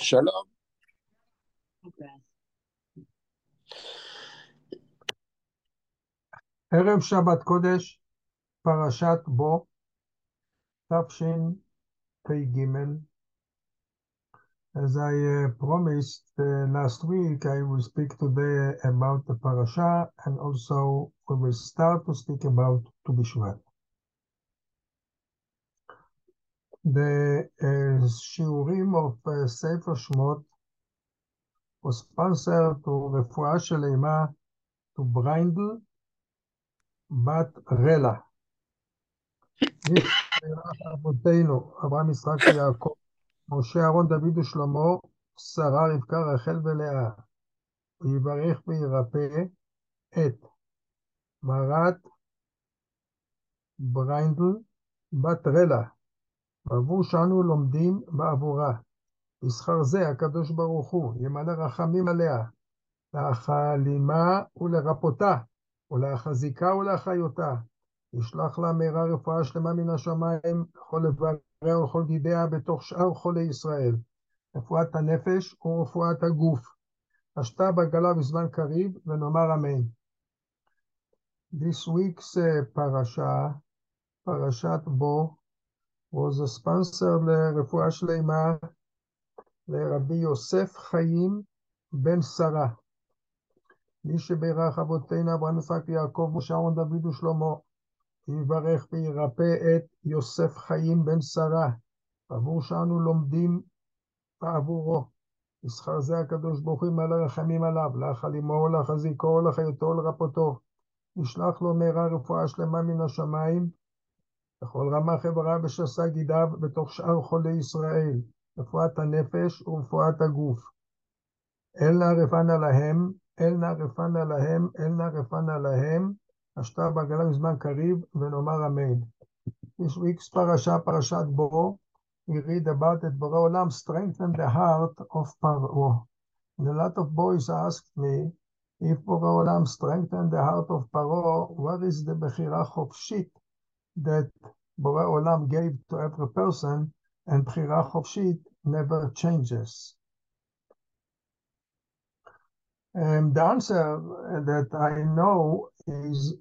Shalom. Erev Shabbat Kodesh, Parashat Bo, Tafshin Pei Gimel. As I promised last week, I will speak today about the Parasha, and also we will start to speak about Tu B'Shevat. The Shiurim of Sefer Shemot was sponsored to Refuah Shleima to Brandel bat Rela. This Avotenu, Avraham, Yitzchak, Yaakov, Moshe, Aaron, David, Shlomo, Sarah, Rivka, Rachel, Leah. Yivarech v'yirapeh et Marat Brandel bat Rela. ועבור שאנו לומדים בעבורה, בשכר זה הקדוש ברוך הוא ימלא רחמים עליה, להחלימה ולרפותה, ולהחזיקה ולהחיותה, ישלח לה מהרה רפואה שלמה מן השמיים, לכל איבריה ולכל גידיה, בתוך שאר חולי ישראל, רפואת הנפש ורפואת הגוף, השתה בגלה בזמן קריב, ונאמר אמן. This week's פרשת בו, was a sponsor לרפואה שלמה לרבי יוסף חיים בן שרה, מי שבירך אבותינו אברהם יצחק יעקב משה אהרן דוד ושלמה, יברך וירפא את יוסף חיים בן שרה, עבור שאנו לומדים בעבורו, בשכר זה הקדוש ברוך הוא מלא רחמים עליו, להחלימו, להחזיקו, להחיותו, לרפאותו, ישלח לו מהרה רפואה שלמה מן השמיים, לכל רמ"ח איבריו ושס"ה גידיו בתוך שאר חולי ישראל, רפואת הנפש ורפואת הגוף. אל נא רפאנה להם, אל נא רפאנה להם, אל נא רפאנה להם, השתה בעגלה בזמן קריב, ונאמר אמן. This week's פרשת בו, we read about it, Borei Olam strengthened the heart of Paro. And a lot of boys asked me, if Borei Olam strengthened the heart of Paro, what is the Bechira Chopshit that Borei Olam gave to every person, and Bechira Chopshit never changes? And the answer that I know is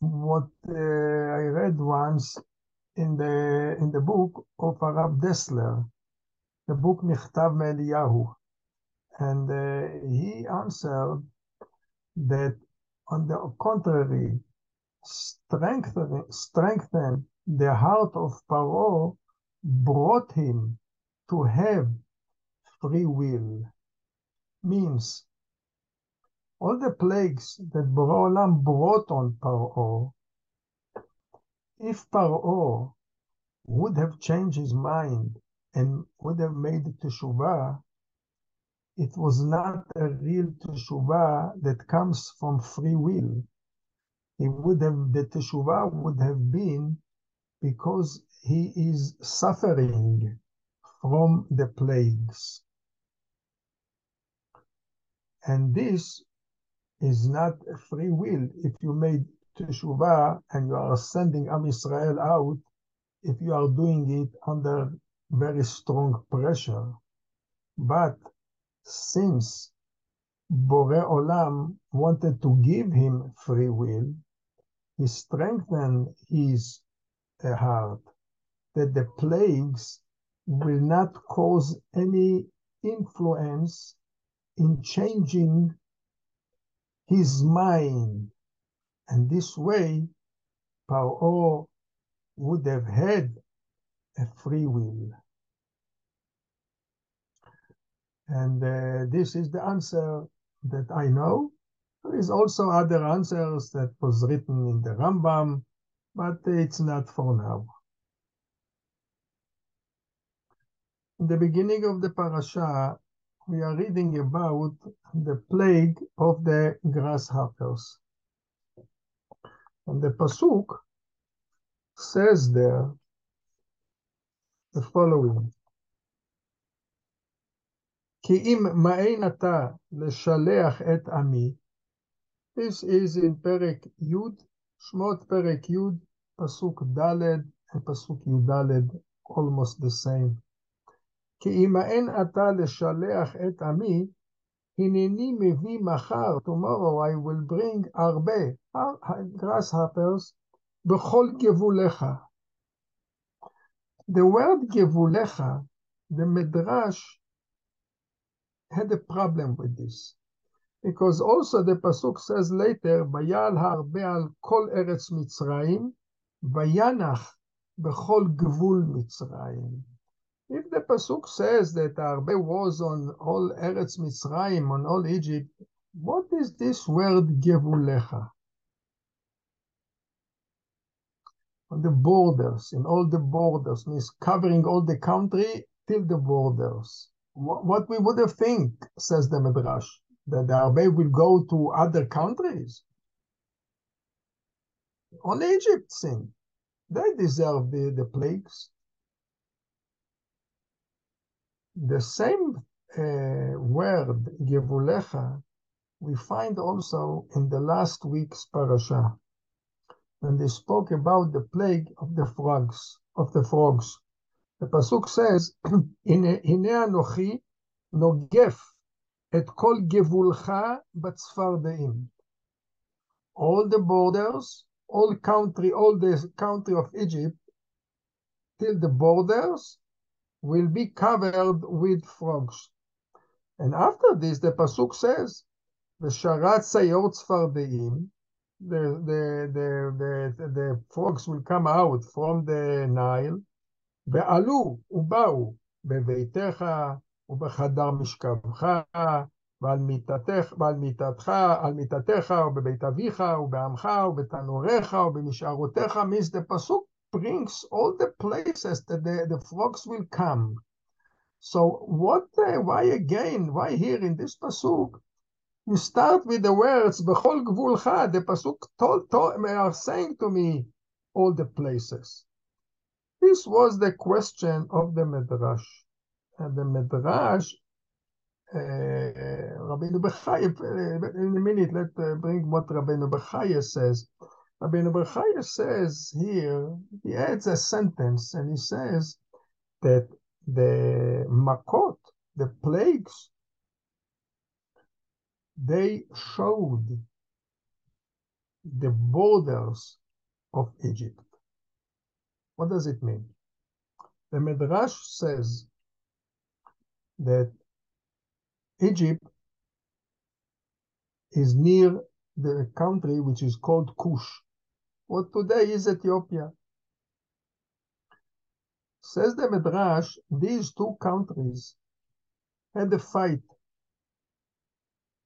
what I read once in the book of Rav Dessler, the book Michtav Me'Eliyahu, and he answered that on the contrary, strengthen the heart of Paro brought him to have free will. Means, all the plagues that Borei Olam brought on Paro, if Paro would have changed his mind and would have made teshuvah, it was not a real teshuvah that comes from free will. The teshuvah would have been because he is suffering from the plagues. And this is not a free will. If you made teshuvah and you are sending Am Yisrael out, if you are doing it under very strong pressure. But since Borei Olam wanted to give him free will, he strengthened his heart that the plagues will not cause any influence in changing his mind. And this way, Paro would have had a free will. And this is the answer that I know. There is also other answers that was written in the Rambam, but it's not for now. In the beginning of the parasha, we are reading about the plague of the grasshoppers. And the pasuk says there the following: Ki im ma'ein ata leshalach et ami. This is in Perek Yud, Shmot Perek Yud, Pasuk Daled, and Pasuk Yudaled, almost the same. כי אם אין אתה לשלח את עמי, הנני מביא מחר, tomorrow I will bring הרבה, grasshoppers, בכל גבולך. The word gevulecha, the Midrash had a problem with this. Because also the Pasuk says later, Vayal harbeh al kol eretz Mitzrayim, Vayanach bechol gevul Mitzrayim. If the Pasuk says that harbeh was on all eretz Mitzrayim, on all Egypt, what is this word gevulecha? On the borders, in all the borders, means covering all the country till the borders. What we would have think, says the Midrash, that the Harbeh will go to other countries. Only Egypt sin. They deserve the plagues. The same word, Gevulecha, we find also in the last week's parasha, when they spoke about the plague of the frogs, The Pasuk says, Hine anochi nogef et kol gevulcha batzfardeim. All the borders, all the country of Egypt, till the borders will be covered with frogs. And after this, the Pasuk says, V'sharat sayor tzfardeim. The frogs will come out from the Nile. ועלו ובאו בביתך ובחדר משכבך ועל מיטתך ובבית אביך ובעמך ובתנוריך ובמשארותיך. Means the Pasuk brings all the places that the frogs will come. So why here in this Pasuk? You start with the words, Bechol Gvulcha, the Pasuk are saying to me all the places. This was the question of the Midrash. And the Midrash, Rabbeinu Bechaye, in a minute, let's bring what Rabbeinu Bechaye says. Rabbeinu Bechaye says here, he adds a sentence, and he says that the Makot, the plagues, they showed the borders of Egypt. What does it mean? The Midrash says that Egypt is near the country which is called Kush, what today is Ethiopia. Says the Midrash, these two countries had a fight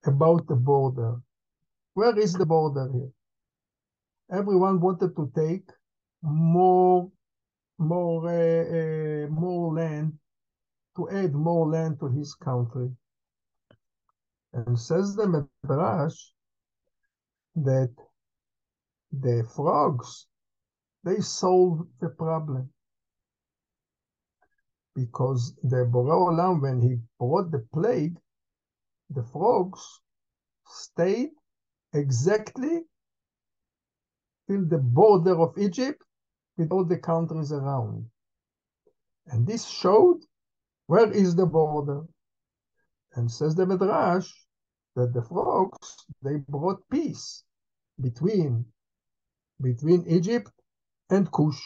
about the border. Where is the border here? Everyone wanted to take more land, to add more land to his country. And says the Midrash that the frogs, they solved the problem. Because the Borei Olam, when he brought the plague, the frogs stayed exactly till the border of Egypt with all the countries around. And this showed where is the border. And says the Midrash that the frogs, they brought peace between Egypt and Kush.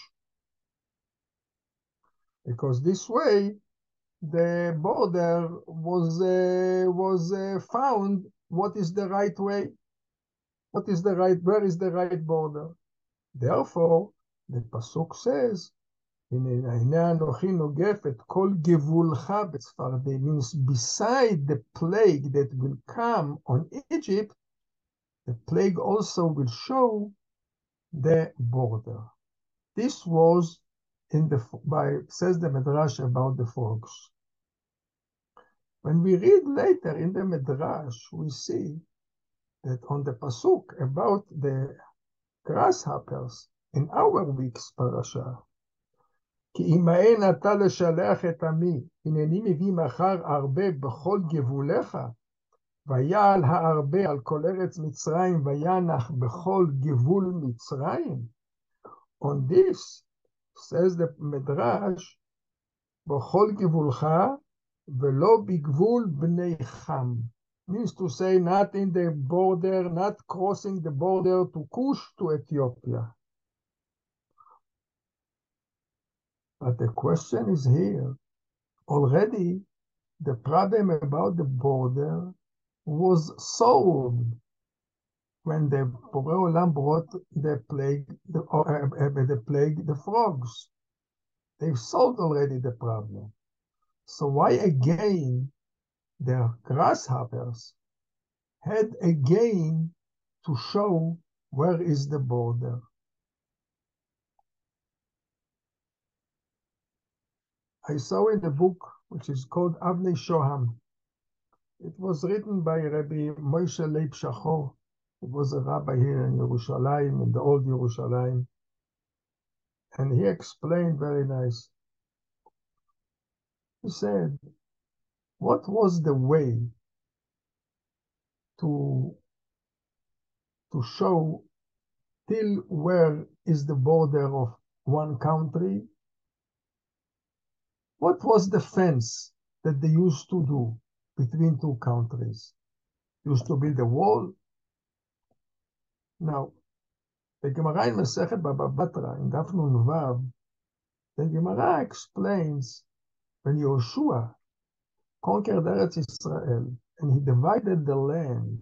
Because this way, the border was found. What is the right way? Where is the right border? Therefore, the pasuk says, means beside the plague that will come on Egypt, the plague also will show the border. This was says the Midrash about the frogs. When we read later in the Midrash, we see that on the Pasuk about the grasshoppers in our week's parasha, כי אם אין אתה לשלח את עמי, הנני מביא מחר הרבה בכל גבולך, ויעל הרבה על כל ארץ מצרים, וינח בכל גבול מצרים. On this, says the Midrash, B'chol givulcha velo b'gvul b'nei Ham. Means to say, not in the border, not crossing the border to Kush, to Ethiopia. But the question is here. Already, the problem about the border was solved when the Borei Olam brought the plague, the frogs. They've solved already the problem. So why again the grasshoppers had again to show where is the border? I saw in the book, which is called Avnei Shoham. It was written by Rabbi Moshe Leib Shachor. It was a rabbi here in Yerushalayim, in the old Yerushalayim. And he explained very nice. He said, what was the way to show till where is the border of one country? What was the fence that they used to do between two countries? Used to build a wall? Now, the Gemara in Masechet Baba Batra, in Daf Nun Vav, the Gemara explains when Yehoshua conquered Eretz Israel and he divided the land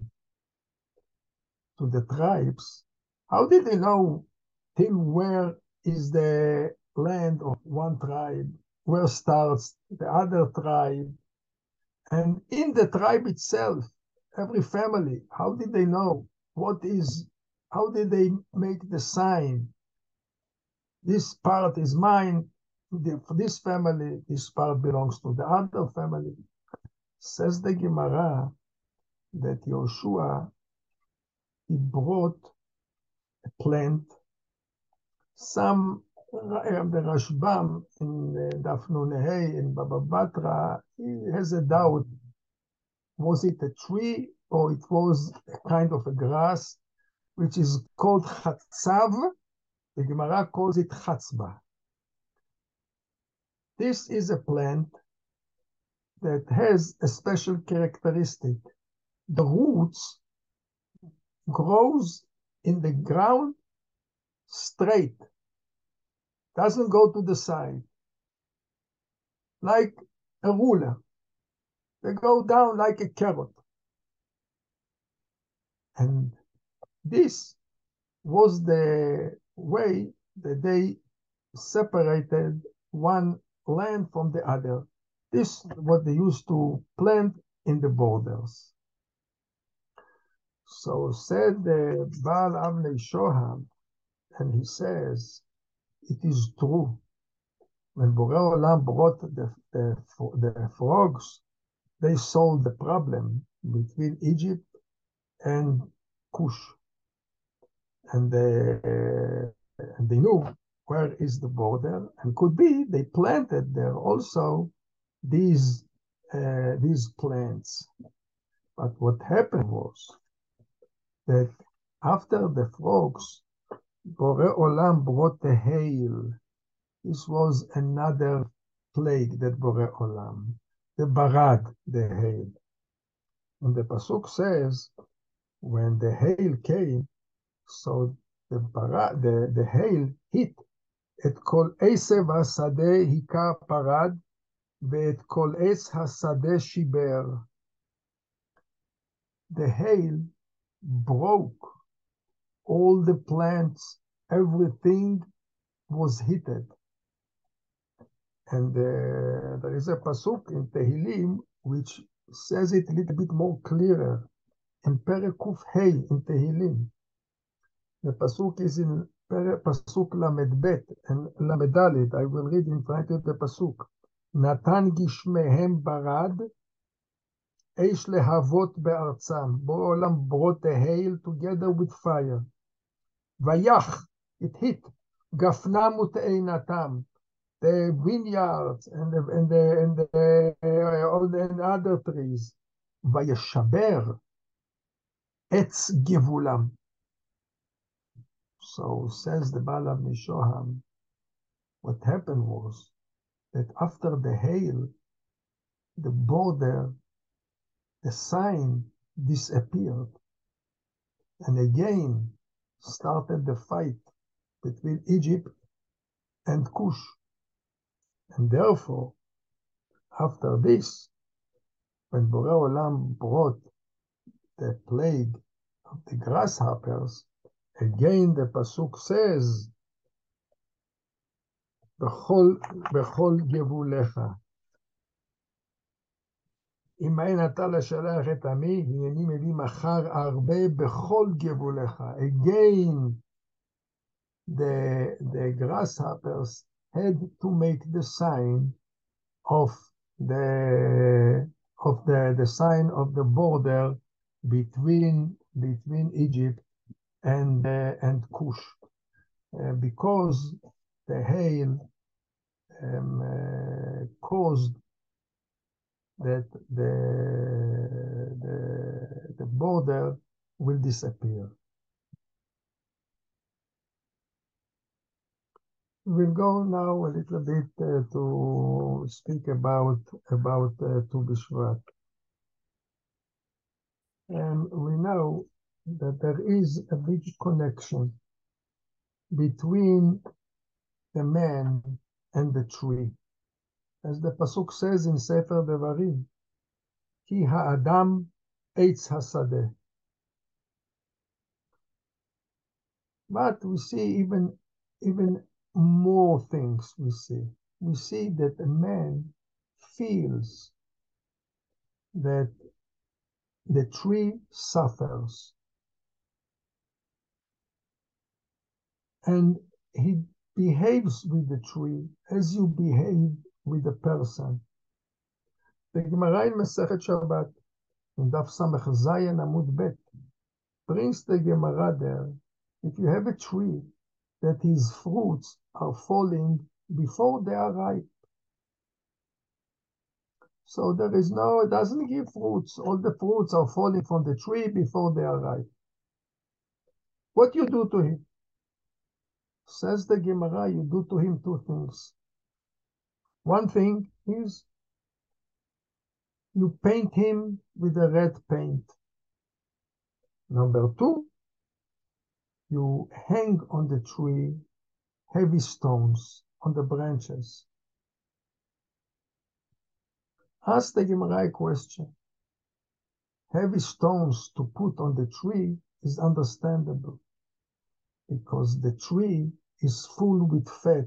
to the tribes, how did they know till where is the land of one tribe, where starts the other tribe, and in the tribe itself, every family, how did they know what is? How did they make the sign? This part is mine, for this family, this part belongs to the other family. Says the Gemara that Yehoshua, he brought a plant. Some, the Rashbam in Daf Nun Hey in Baba Batra, he has a doubt. Was it a tree or it was a kind of a grass? Which is called chatzav. The Gemara calls it chatzba. This is a plant that has a special characteristic. The roots grows in the ground straight, doesn't go to the side, like a ruler. They go down like a carrot. And this was the way that they separated one land from the other. This is what they used to plant in the borders. So said the Baal Avnei Shoham, and he says, it is true. When Borei Olam brought the frogs, they solved the problem between Egypt and Kush. And they knew where is the border, and could be they planted there also these plants. But what happened was that after the frogs, Borei Olam brought the hail. This was another plague that Borei Olam, the barad, the hail. And the pasuk says, when the hail came, so the hail hit et kol esev hasadeh hika parad ve'et kol es hasadeh shiber. The hail broke all the plants, everything was hit. And there is a pasuk in Tehillim which says it a little bit more clearer in Perek Kuf Hey in Tehillim. The pasuk is in pasuk Lamedbet and Lamedalit. I will read in front of the pasuk. Natan gishmehem barad, eish lehavot be'artzam. Borei Olam brought the hail together with fire. Vayach, it hit. Gafnam u'te'einatam. The vineyards and other trees. Vayeshaber etz gevulam. So says the Baal Avnei Shoham, what happened was that after the hail, the border, the sign disappeared, and again started the fight between Egypt and Cush. And therefore, after this, when Borei Olam brought the plague of the grasshoppers, again the pasuk says, "Bechol gevulecha." Again, the grasshoppers had to make the sign of the sign of the border between Egypt and Cush, because the hail caused that the border will disappear. We'll go now a little bit to speak about Tu B'Shevat. And we know that there is a big connection between the man and the tree. As the pasuk says in Sefer Devarim, Ki ha'adam eitz hasadeh. But we see even more things. We see that a man feels that the tree suffers, and he behaves with the tree as you behave with the person. The Gemara in Masechet Shabbat, in Daf Samech Zayin Amud Bet, brings the Gemara there. If you have a tree that his fruits are falling before they are ripe, so there is no, it doesn't give fruits. All the fruits are falling from the tree before they are ripe. What you do to him? Says the Gemara, you do to him two things. One thing is you paint him with a red paint. Number two, you hang on the tree heavy stones on the branches. Ask the Gemara a question. Heavy stones to put on the tree is understandable, because the tree is full with fat.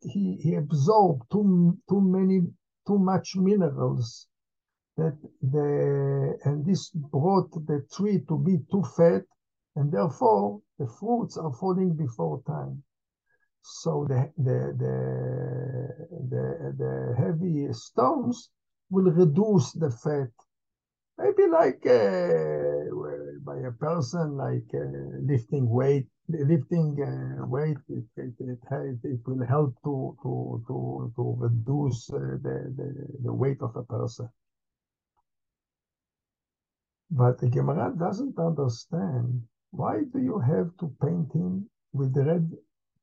He absorbed too much minerals, and this brought the tree to be too fat, and therefore the fruits are falling before time. So the heavy stones will reduce the fat. Maybe like by a person, like lifting weight, it will help to reduce the weight of a person. But the Gemara doesn't understand, why do you have to paint him with red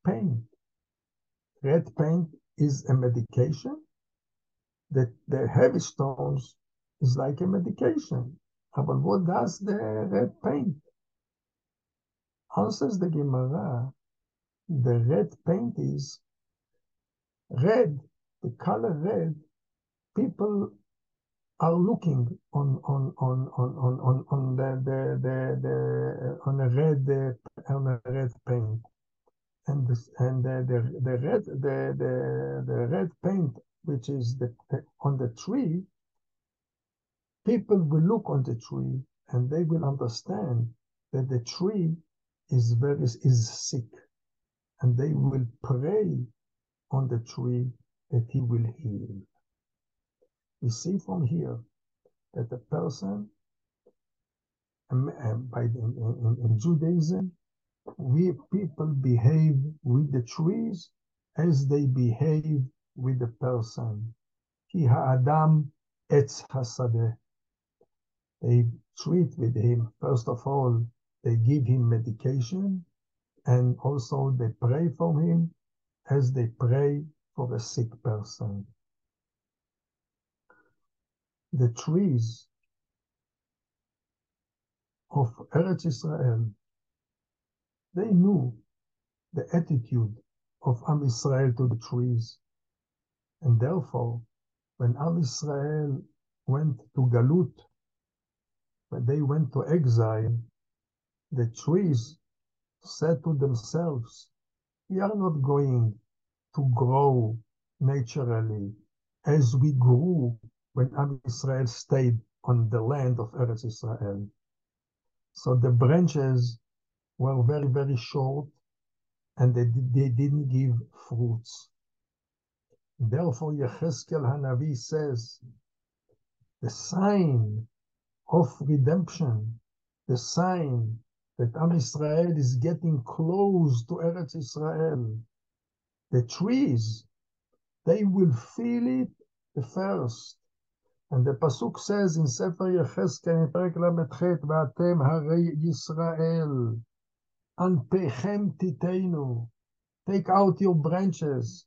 paint? Red paint is a medication. The heavy stones is like a medication. But what does the red paint? Answers the Gemara, the red paint is red, the color red. People are looking on a red paint, and the red paint which is on the tree. People will look on the tree and they will understand that the tree is sick, and they will pray on the tree that he will heal. We see from here that a person, in Judaism, we people behave with the trees as they behave with the person. Ki ha'adam etz hasadeh. They treat with him, first of all, they give him medication, and also they pray for him as they pray for the sick person. The trees of Eretz Israel, they knew the attitude of Am Yisrael to the trees. And therefore, when Am Yisrael went to Galut, when they went to exile, the trees said to themselves, we are not going to grow naturally as we grew when Am Yisrael stayed on the land of Eretz Yisrael. So the branches were very, very short, and they didn't give fruits. Therefore, Yechezkel Hanavi says, the sign of redemption, the sign that Am Yisrael is getting close to Eretz Yisrael, the trees, they will feel it the first. And the pasuk says in Sefer Yechezkel, in Perek Lamed-Chet, Va'atem harei Yisrael, Anpechem titeinu, take out your branches,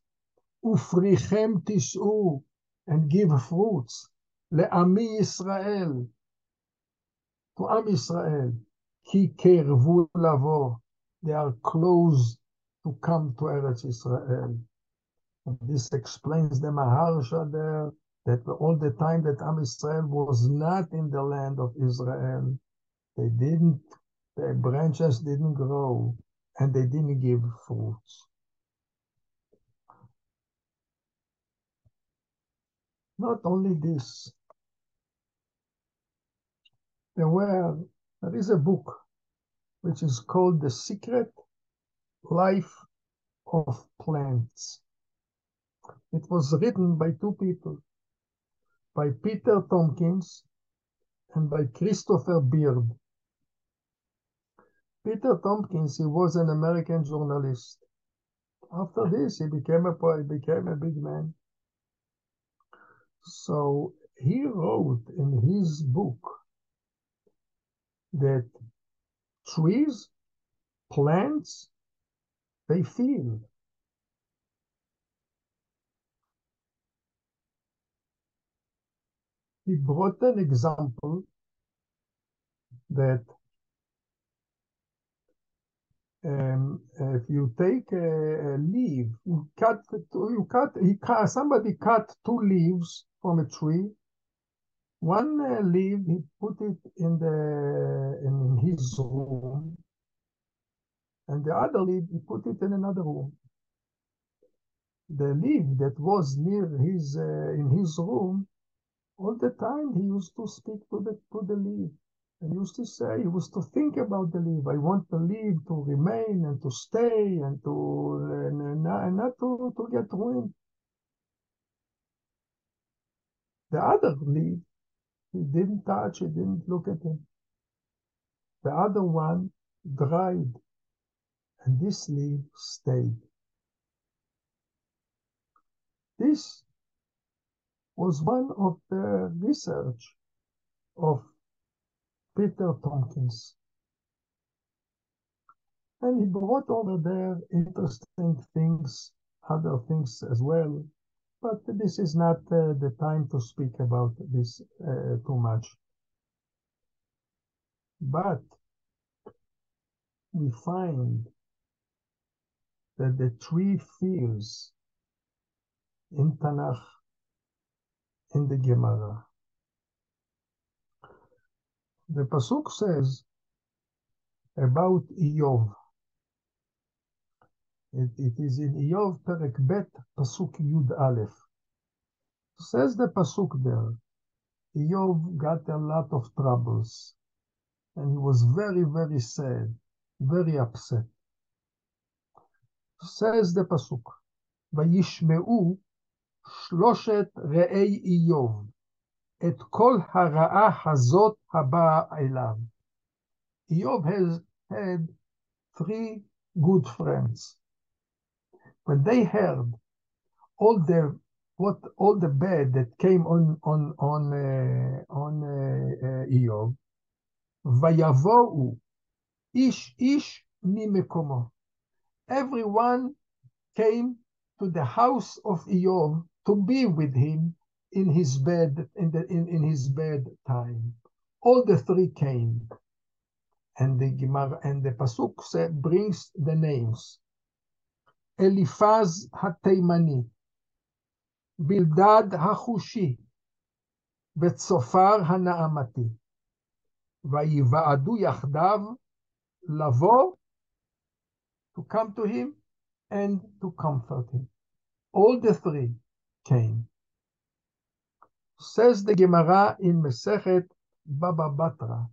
Ufrichem tis'u, and give fruits, Le'ami Yisrael, to Am Yisrael, Ki kervu lavo, they are close to come to Eretz Yisrael. And this explains the Maharsha there, that all the time that Am Yisrael was not in the land of Israel, their branches didn't grow, and they didn't give fruits. Not only this, there is a book which is called The Secret Life of Plants. It was written by two people, by Peter Tompkins and by Christopher Beard. Peter Tompkins, he was an American journalist. After this, he became a poet, became a big man. So he wrote in his book that trees, plants, they feel. He brought an example that if you take a leaf, somebody cut two leaves from a tree. One leaf, he put it in his room, and the other leaf, he put it in another room. The leaf that was near his in his room, all the time he used to speak to the leaf. And used to say, he used to think about the leaf. I want the leaf to remain and to stay and not to get ruined. The other leaf, he didn't touch, he didn't look at him. The other one dried, and this leaf stayed. This was one of the research of Peter Tompkins. And he brought over there interesting things, other things as well, but this is not the time to speak about this too much. But we find that the tree feels in Tanakh, in the Gemara. The pasuk says about Iyov. It is in Iyov Perek Bet Pasuk Yud Aleph. Says the pasuk there, Iyov got a lot of troubles, and he was very, very sad, very upset. Says the pasuk, Vayishmeu Shloshet Re'ei Iyov Et kol hara'a hazot haba'a elav. Iyov has had three good friends. When they heard all the bad that came on Iyov, vayavo'u ish ish mi mekomo. Everyone came to the house of Iyov to be with him in his bed, in his bedtime. All the three came. And the Gemara and the Pasuk brings the names. Eliphaz HaTeimani, Bildad HaChushi, Tzofar HaNaamati. Vayiva'adu yachdav lavo, to come to him and to comfort him. All the three came. Says the Gemara in Masechet Baba Batra,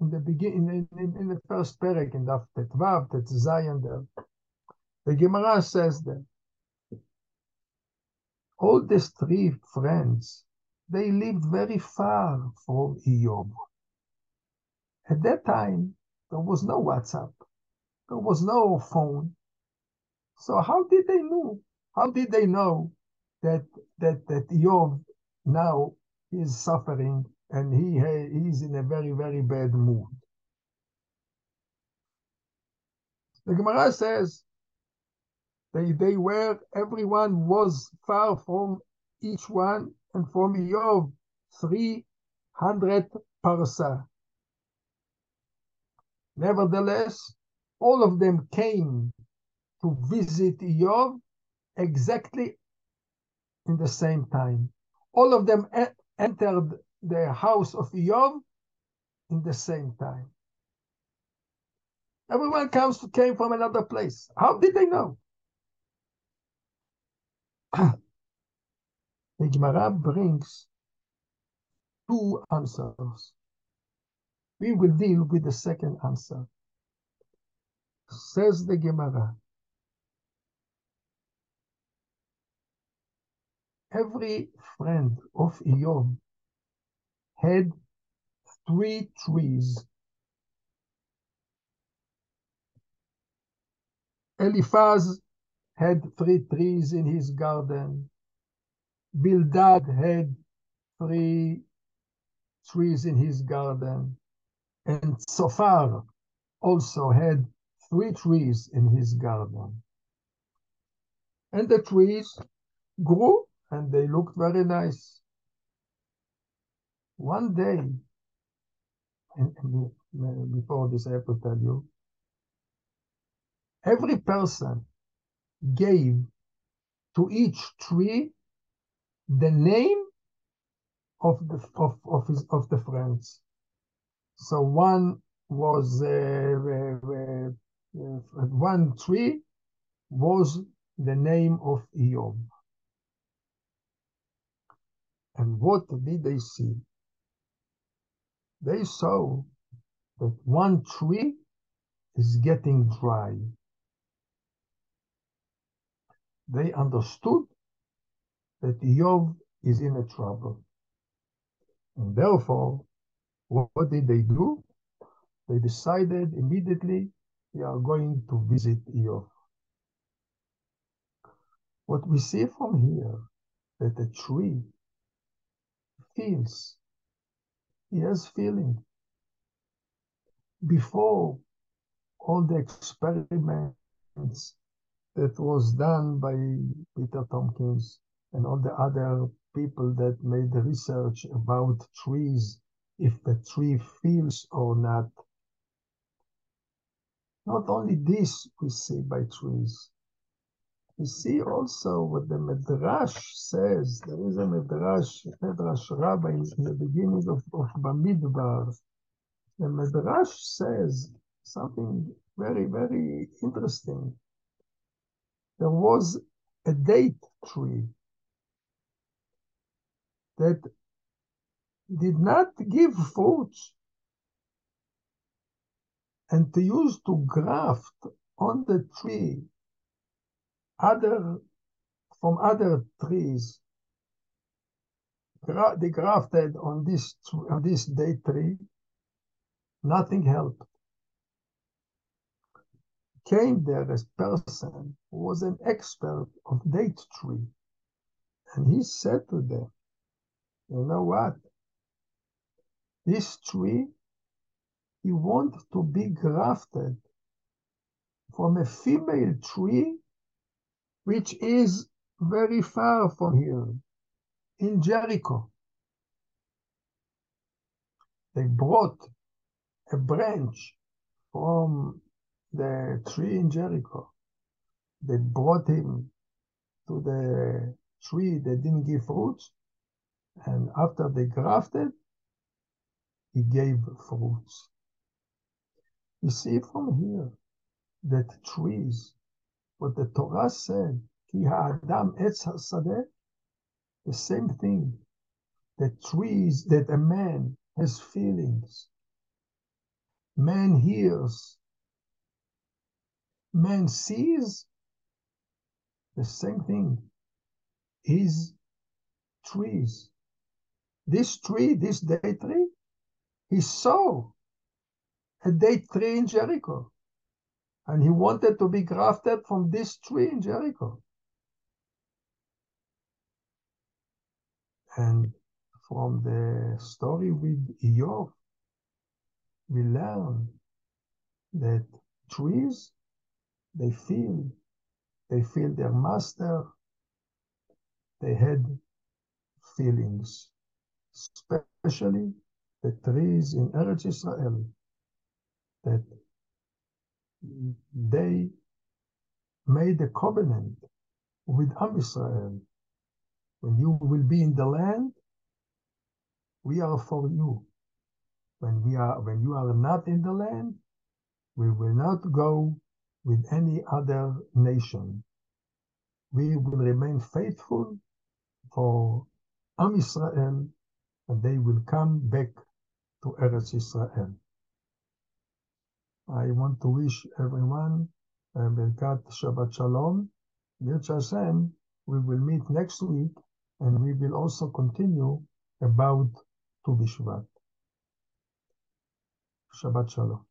in the beginning, in the first parak, in Daf Tetvav, Tetzayin there, the Gemara says that all these three friends, they lived very far from Iyov. At that time, there was no WhatsApp. There was no phone. So how did they know? How did they know that Iyov now is suffering and he is in a very, very bad mood? The Gemara says they were, everyone was far from each one and from Iyov 300 parsah. Nevertheless, all of them came to visit Iyov exactly in the same time. All of them entered the house of Iyov in the same time. Everyone came from another place. How did they know? The Gemara brings two answers. We will deal with the second answer. Says the Gemara, every friend of Iyov had three trees. Eliphaz had three trees in his garden. Bildad had three trees in his garden. And Tzofar also had three trees in his garden. And the trees grew and they looked very nice. One day, and before this I have to tell you, every person gave to each tree the name of the friends. So one was one tree was the name of Iyov. And what did they see? They saw that one tree is getting dry. They understood that Iyov is in a trouble, and therefore, what did they do? They decided immediately they are going to visit Iyov. What we see from here, that a tree feels, he has feeling. Before all the experiments that was done by Peter Tompkins and all the other people that made the research about trees, if the tree feels or not. Not only this we see by trees, we see also what the Midrash says. There is a Midrash Rabbah in the beginning of Bamidbar. The Midrash says something very, very interesting. There was a date tree that did not give fruit, and to use to graft on the tree from other trees. They grafted on this date tree. Nothing helped. Came there a person who was an expert of date tree, and he said to them, "You know what? This tree, he wants to be grafted from a female tree which is very far from here, in Jericho. They brought a branch from the tree in Jericho. They brought him to the tree that didn't give fruits, and after they grafted, he gave fruits. You see from here that trees, what the Torah said, Ki ha'adam etz ha'sadeh, the same thing, that trees, that a man has feelings, man hears, man sees, the same thing is trees. This tree, this date tree, he saw a date tree in Jericho, and he wanted to be grafted from this tree in Jericho. And from the story with Eov, we learn that trees, they feel their master, they had feelings, especially the trees in Eretz Israel, that they made a covenant with Am Israel. When you will be in the land, we are for you. When you are not in the land, we will not go with any other nation. We will remain faithful for Am Israel, and they will come back to Eretz Israel. I want to wish everyone Birkat Shabbat Shalom. We will meet next week, and we will also continue about Tu B'Shevat. Shabbat Shalom.